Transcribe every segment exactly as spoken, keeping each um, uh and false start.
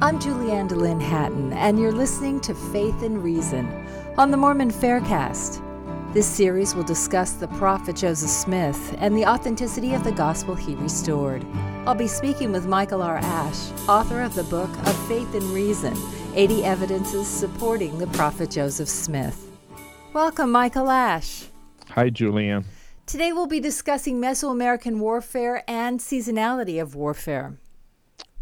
I'm Julianne DeLynn Hatton, and you're listening to Faith and Reason on the Mormon Faircast. This series will discuss the prophet Joseph Smith and the authenticity of the gospel he restored. I'll be speaking with Michael R. Ash, author of the book of Faith and Reason, eighty Evidences Supporting the Prophet Joseph Smith. Welcome, Michael Ash. Hi, Julianne. Today we'll be discussing Mesoamerican warfare and seasonality of warfare.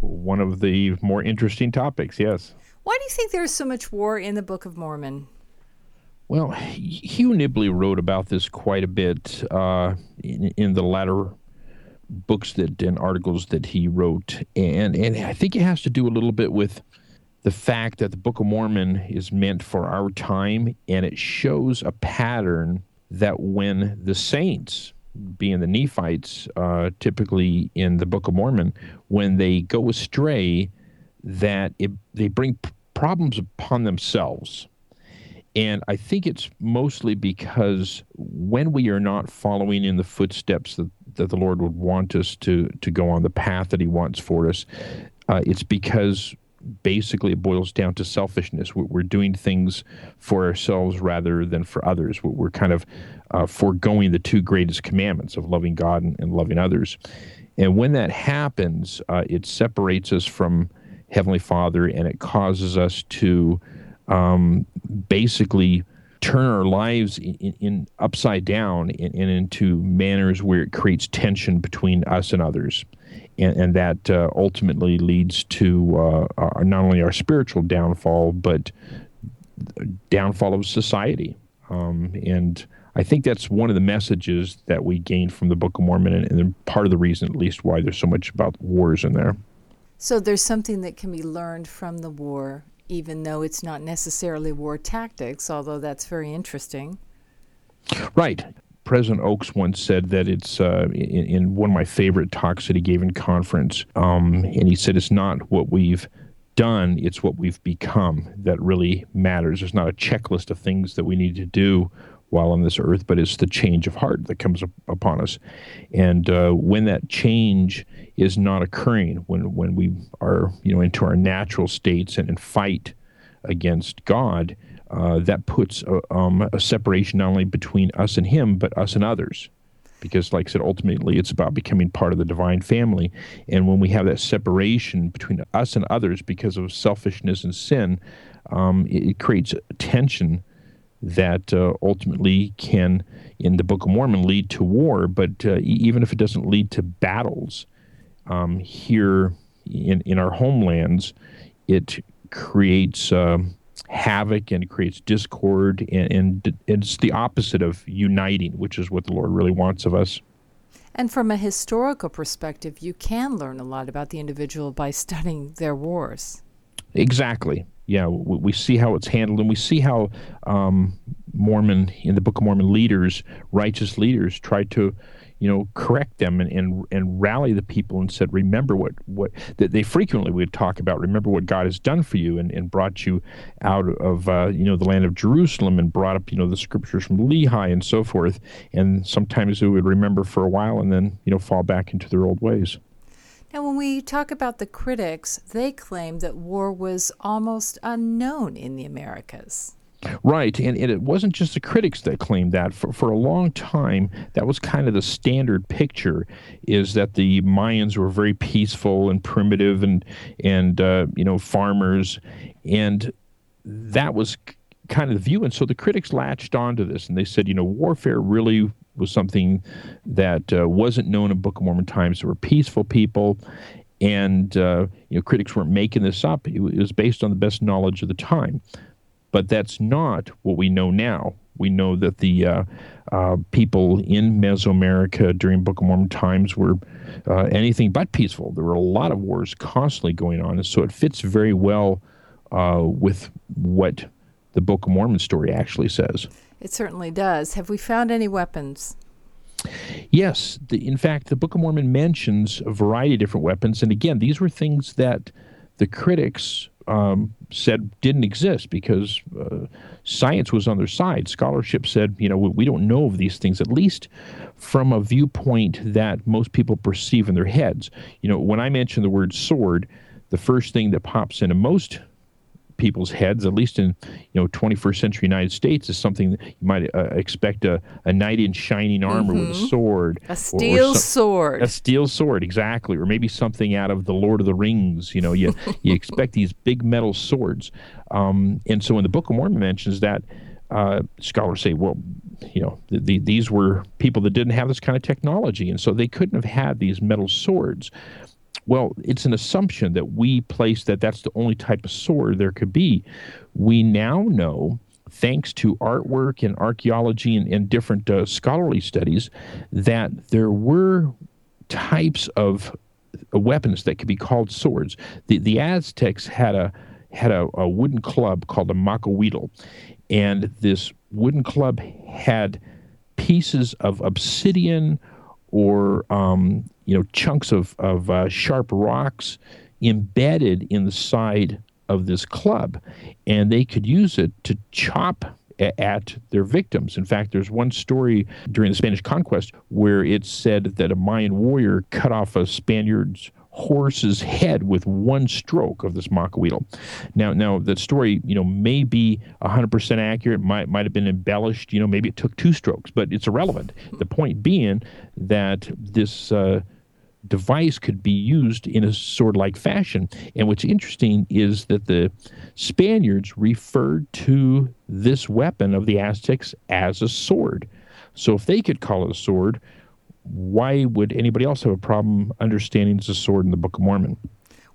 One of the more interesting topics, yes. Why do you think there's so much war in the Book of Mormon? Well, Hugh Nibley wrote about this quite a bit uh, in, in the latter books that and articles that he wrote. And, and I think it has to do a little bit with the fact that the Book of Mormon is meant for our time, and it shows a pattern that when the saints, being the Nephites, uh, typically in the Book of Mormon, when they go astray, that it, they bring p- problems upon themselves. And I think it's mostly because when we are not following in the footsteps that, that the Lord would want us to, to go on the path that he wants for us, uh, it's because basically it boils down to selfishness. We're doing things for ourselves rather than for others. We're kind of uh, foregoing the two greatest commandments of loving God and, and loving others. And when that happens, uh, it separates us from Heavenly Father, and it causes us to um, basically turn our lives in, in, in upside down and in, in, into manners where it creates tension between us and others. And, and that uh, ultimately leads to uh, our, not only our spiritual downfall, but downfall of society. Um, and I think that's one of the messages that we gain from the Book of Mormon, and, and part of the reason, at least, why there's so much about wars in there. So there's something that can be learned from the war, even though it's not necessarily war tactics, although that's very interesting. Right. President Oaks once said that it's, uh, in, in one of my favorite talks that he gave in conference, um, and he said it's not what we've done, it's what we've become that really matters. There's not a checklist of things that we need to do while on this earth, but it's the change of heart that comes up upon us. And uh, when that change is not occurring, when, when we are, you know, into our natural states and, and fight against God, Uh, that puts a, um, a separation not only between us and him, but us and others. Because, like I said, ultimately it's about becoming part of the divine family. And when we have that separation between us and others because of selfishness and sin, um, it, it creates a tension that uh, ultimately can, in the Book of Mormon, lead to war. But uh, even if it doesn't lead to battles um, here in, in our homelands, it creates Uh, havoc, and it creates discord, and, and it's the opposite of uniting, which is what the Lord really wants of us. And from a historical perspective, you can learn a lot about the individual by studying their wars. Exactly. Yeah, we, we see how it's handled, and we see how um, Mormon, in the Book of Mormon, leaders, righteous leaders, try to, you know, correct them and, and, and rally the people and said, remember what, what that they frequently would talk about, remember what God has done for you and, and brought you out of, uh, you know, the land of Jerusalem and brought up, you know, the scriptures from Lehi and so forth. And sometimes they would remember for a while and then, you know, fall back into their old ways. Now, when we talk about the critics, they claim that war was almost unknown in the Americas. Right, and, and it wasn't just the critics that claimed that. For for a long time, that was kind of the standard picture, is that the Mayans were very peaceful and primitive and, and uh, you know, farmers, and that was kind of the view. And so the critics latched onto this, and they said, you know, warfare really was something that uh, wasn't known in Book of Mormon times. There were peaceful people, and uh, you know, critics weren't making this up. It was based on the best knowledge of the time. But that's not what we know now. We know that the uh, uh, people in Mesoamerica during Book of Mormon times were uh, anything but peaceful. There were a lot of wars constantly going on, and so it fits very well uh, with what the Book of Mormon story actually says. It certainly does. Have we found any weapons? Yes. The, in fact, the Book of Mormon mentions a variety of different weapons, and again, these were things that the critics Um, said didn't exist because uh, science was on their side. Scholarship said, you know, we, we don't know of these things, at least from a viewpoint that most people perceive in their heads. You know, when I mention the word sword, the first thing that pops into most people's heads, at least in, you know, twenty-first century United States, is something that you might uh, expect a, a knight in shining armor mm-hmm. with a sword. A steel or, or some, sword. A steel sword, exactly. Or maybe something out of the Lord of the Rings. You know, you, you expect these big metal swords. Um, and so when the Book of Mormon mentions that, uh, scholars say, well, you know, the, the, these were people that didn't have this kind of technology, and so they couldn't have had these metal swords. Well, it's an assumption that we place that that's the only type of sword there could be. We now know, thanks to artwork and archaeology and, and different uh, scholarly studies, that there were types of uh, weapons that could be called swords. The, the Aztecs had a had a, a wooden club called a macuahuitl, and this wooden club had pieces of obsidian or um, you know, chunks of, of uh, sharp rocks embedded in the side of this club, and they could use it to chop a- at their victims. In fact, there's one story during the Spanish conquest where it said that a Mayan warrior cut off a Spaniard's horse's head with one stroke of this macuahuitl. Now, now that story, you know, may be one hundred percent accurate, might might have been embellished, you know, maybe it took two strokes, but it's irrelevant. The point being that this uh, device could be used in a sword-like fashion. And what's interesting is that the Spaniards referred to this weapon of the Aztecs as a sword. So if they could call it a sword, why would anybody else have a problem understanding the sword in the Book of Mormon?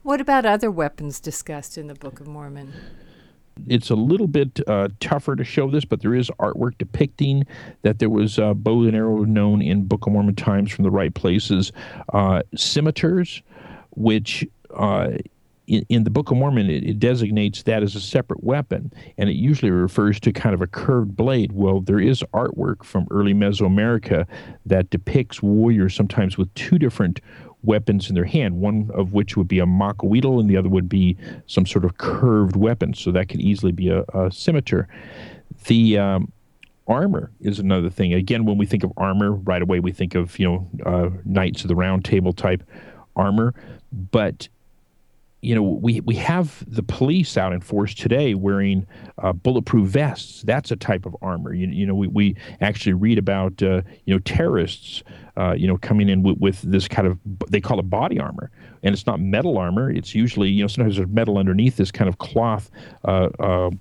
What about other weapons discussed in the Book of Mormon? It's a little bit uh, tougher to show this, but there is artwork depicting that there was uh, bow and arrow known in Book of Mormon times from the right places. Uh, scimitars, which uh, in, in the Book of Mormon, it, it designates that as a separate weapon, and it usually refers to kind of a curved blade. Well, there is artwork from early Mesoamerica that depicts warriors sometimes with two different weapons in their hand, one of which would be a macuahuitl and the other would be some sort of curved weapon. So that could easily be a, a scimitar. The um, armor is another thing. Again, when we think of armor, right away we think of, you know, uh, Knights of the Round Table type armor. But, you know, we, we have the police out in force today wearing uh, bulletproof vests. That's a type of armor. You, you know, we, we actually read about, uh, you know, terrorists, uh, you know, coming in w- with this kind of, they call it body armor. And it's not metal armor. It's usually, you know, sometimes there's metal underneath, this kind of cloth uh, uh,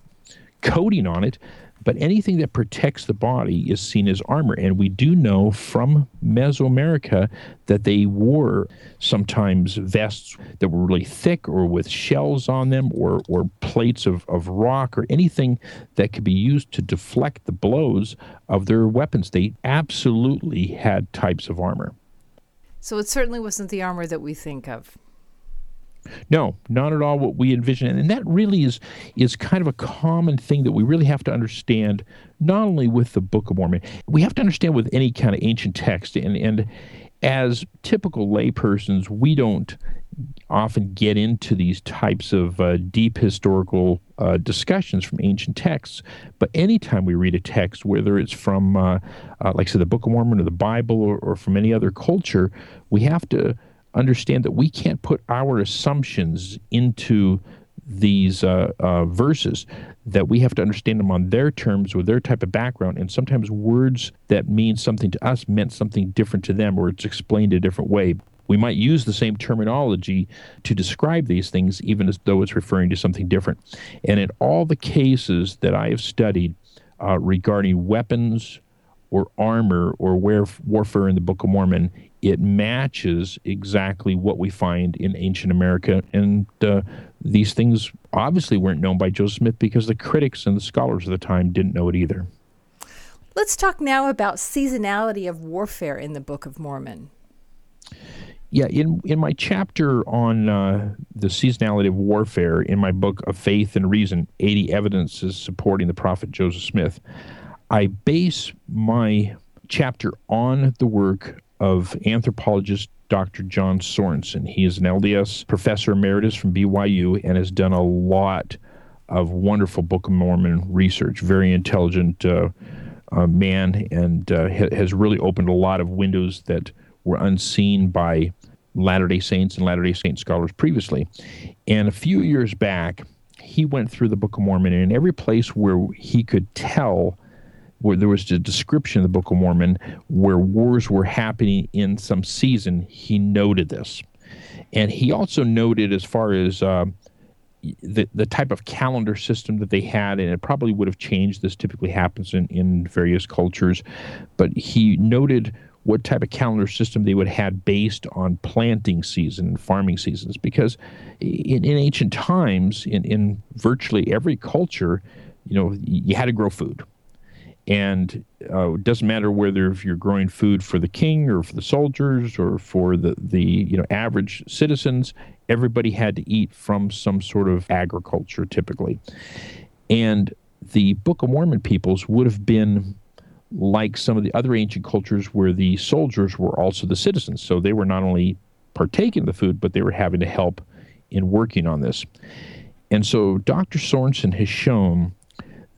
coating on it. But anything that protects the body is seen as armor. And we do know from Mesoamerica that they wore sometimes vests that were really thick or with shells on them or, or plates of, of rock or anything that could be used to deflect the blows of their weapons. They absolutely had types of armor. So it certainly wasn't the armor that we think of. No, not at all what we envision. And, and that really is is kind of a common thing that we really have to understand, not only with the Book of Mormon. We have to understand with any kind of ancient text. And, and as typical laypersons, we don't often get into these types of uh, deep historical uh, discussions from ancient texts. But anytime we read a text, whether it's from, uh, uh, like I said, the Book of Mormon or the Bible or, or from any other culture, we have to understand that we can't put our assumptions into these uh, uh, verses, that we have to understand them on their terms with their type of background. And sometimes words that mean something to us meant something different to them, or it's explained a different way. We might use the same terminology to describe these things, even as though it's referring to something different. And in all the cases that I have studied uh, regarding weapons or armor or warf- warfare in the Book of Mormon, it matches exactly what we find in ancient America. And uh, these things obviously weren't known by Joseph Smith because the critics and the scholars of the time didn't know it either. Let's talk now about seasonality of warfare in the Book of Mormon. Yeah, in, in my chapter on uh, the seasonality of warfare in my book of Faith and Reason, eighty Evidences Supporting the Prophet Joseph Smith, I base my chapter on the work of anthropologist Doctor John Sorensen. He is an L D S professor emeritus from B Y U and has done a lot of wonderful Book of Mormon research. Very intelligent uh, uh, man, and uh, ha- has really opened a lot of windows that were unseen by Latter-day Saints and Latter-day Saint scholars previously. And a few years back, he went through the Book of Mormon, and in every place where he could tell where there was a description of the Book of Mormon where wars were happening in some season, he noted this. And he also noted as far as uh, the the type of calendar system that they had, and it probably would have changed. This typically happens in, in various cultures. But he noted what type of calendar system they would have had based on planting season and farming seasons. Because in, in ancient times, in, in virtually every culture, you know, you had to grow food. And uh, it doesn't matter whether if you're growing food for the king or for the soldiers or for the, the you know average citizens, everybody had to eat from some sort of agriculture typically. And the Book of Mormon peoples would have been like some of the other ancient cultures where the soldiers were also the citizens. So they were not only partaking of the food, but they were having to help in working on this. And so Doctor Sorensen has shown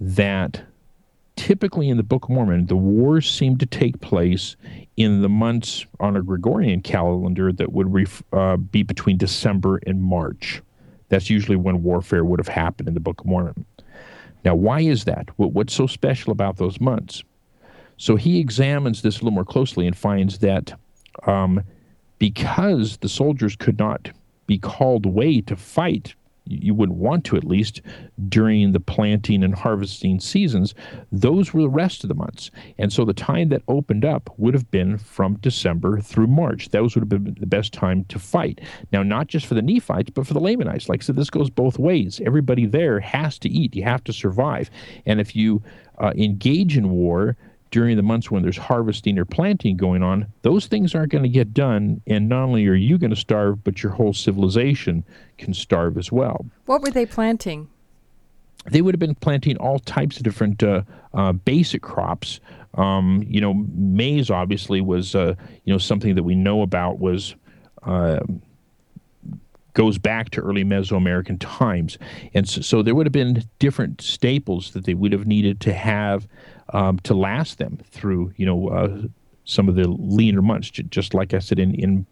that typically in the Book of Mormon, the wars seem to take place in the months on a Gregorian calendar that would ref, uh, be between December and March. That's usually when warfare would have happened in the Book of Mormon. Now, why is that? What, what's so special about those months? So he examines this a little more closely and finds that um, because the soldiers could not be called away to fight, you wouldn't want to at least, during the planting and harvesting seasons, those were the rest of the months. And so the time that opened up would have been from December through March. Those would have been the best time to fight. Now, not just for the Nephites, but for the Lamanites. Like I said, this goes both ways. Everybody there has to eat. You have to survive. And if you uh, engage in war during the months when there's harvesting or planting going on, those things aren't going to get done, and not only are you going to starve, but your whole civilization can starve as well. What were they planting? They would have been planting all types of different uh, uh, basic crops. Um, you know, maize obviously was, uh, you know, something that we know about was, uh, goes back to early Mesoamerican times. And so, so there would have been different staples that they would have needed to have Um, to last them through, you know, uh, some of the leaner months, j- just like I said, in, in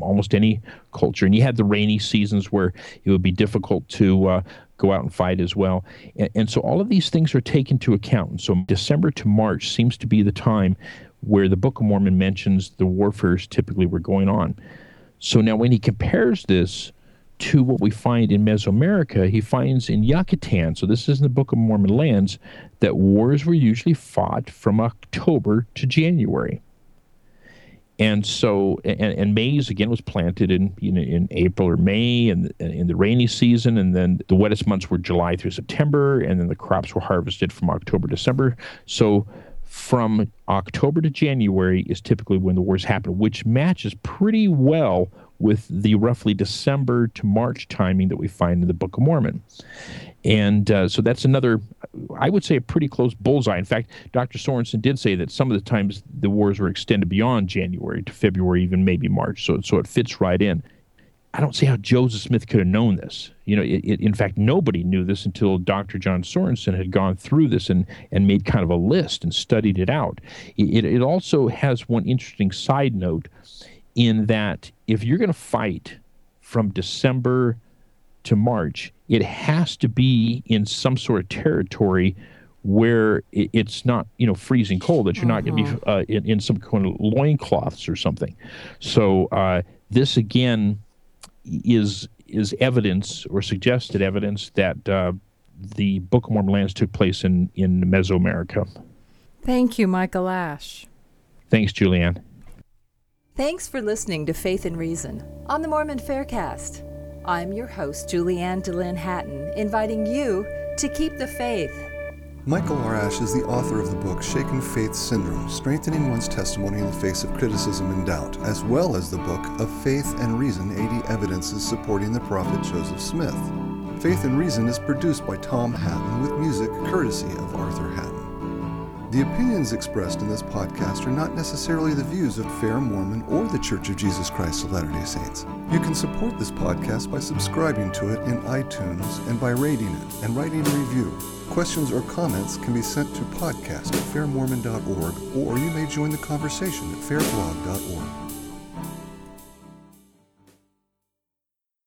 almost any culture. And you had the rainy seasons where it would be difficult to uh, go out and fight as well. And, and so all of these things are taken into account. And so December to March seems to be the time where the Book of Mormon mentions the warfares typically were going on. So now when he compares this to what we find in Mesoamerica, he finds in Yucatan, so this is in the Book of Mormon lands, that wars were usually fought from October to January. And so, and, and maize again was planted in in, in April or May, and in, in the rainy season, and then the wettest months were July through September, and then the crops were harvested from October to December. So from October to January is typically when the wars happen, which matches pretty well with the roughly December to March timing that we find in the Book of Mormon. And uh, so that's another, I would say, a pretty close bullseye. In fact, Doctor Sorensen did say that some of the times the wars were extended beyond January to February, even maybe March. So, so it fits right in. I don't see how Joseph Smith could have known this. You know, it, it, in fact, nobody knew this until Doctor John Sorensen had gone through this and, and made kind of a list and studied it out. It, it also has one interesting side note, in that if you're going to fight from December to March, it has to be in some sort of territory where it's not, you know, freezing cold, that you're uh-huh. not going to be uh, in, in some kind of loincloths or something. So uh, this, again, is is evidence or suggested evidence that uh, the Book of Mormon lands took place in, in Mesoamerica. Thank you, Michael Ash. Thanks, Julianne. Thanks for listening to Faith and Reason on the Mormon Faircast. I'm your host, Julianne DeLynn Hatton, inviting you to keep the faith. Michael R. Ash is the author of the book Shaken Faith Syndrome, Strengthening One's Testimony in the Face of Criticism and Doubt, as well as the book Of Faith and Reason, eighty Evidences Supporting the Prophet Joseph Smith. Faith and Reason is produced by Tom Hatton with music courtesy of Arthur Hatton. The opinions expressed in this podcast are not necessarily the views of Fair Mormon or the Church of Jesus Christ of Latter-day Saints. You can support this podcast by subscribing to it in iTunes and by rating it and writing a review. Questions or comments can be sent to podcast at fair mormon dot org, or you may join the conversation at fair blog dot org.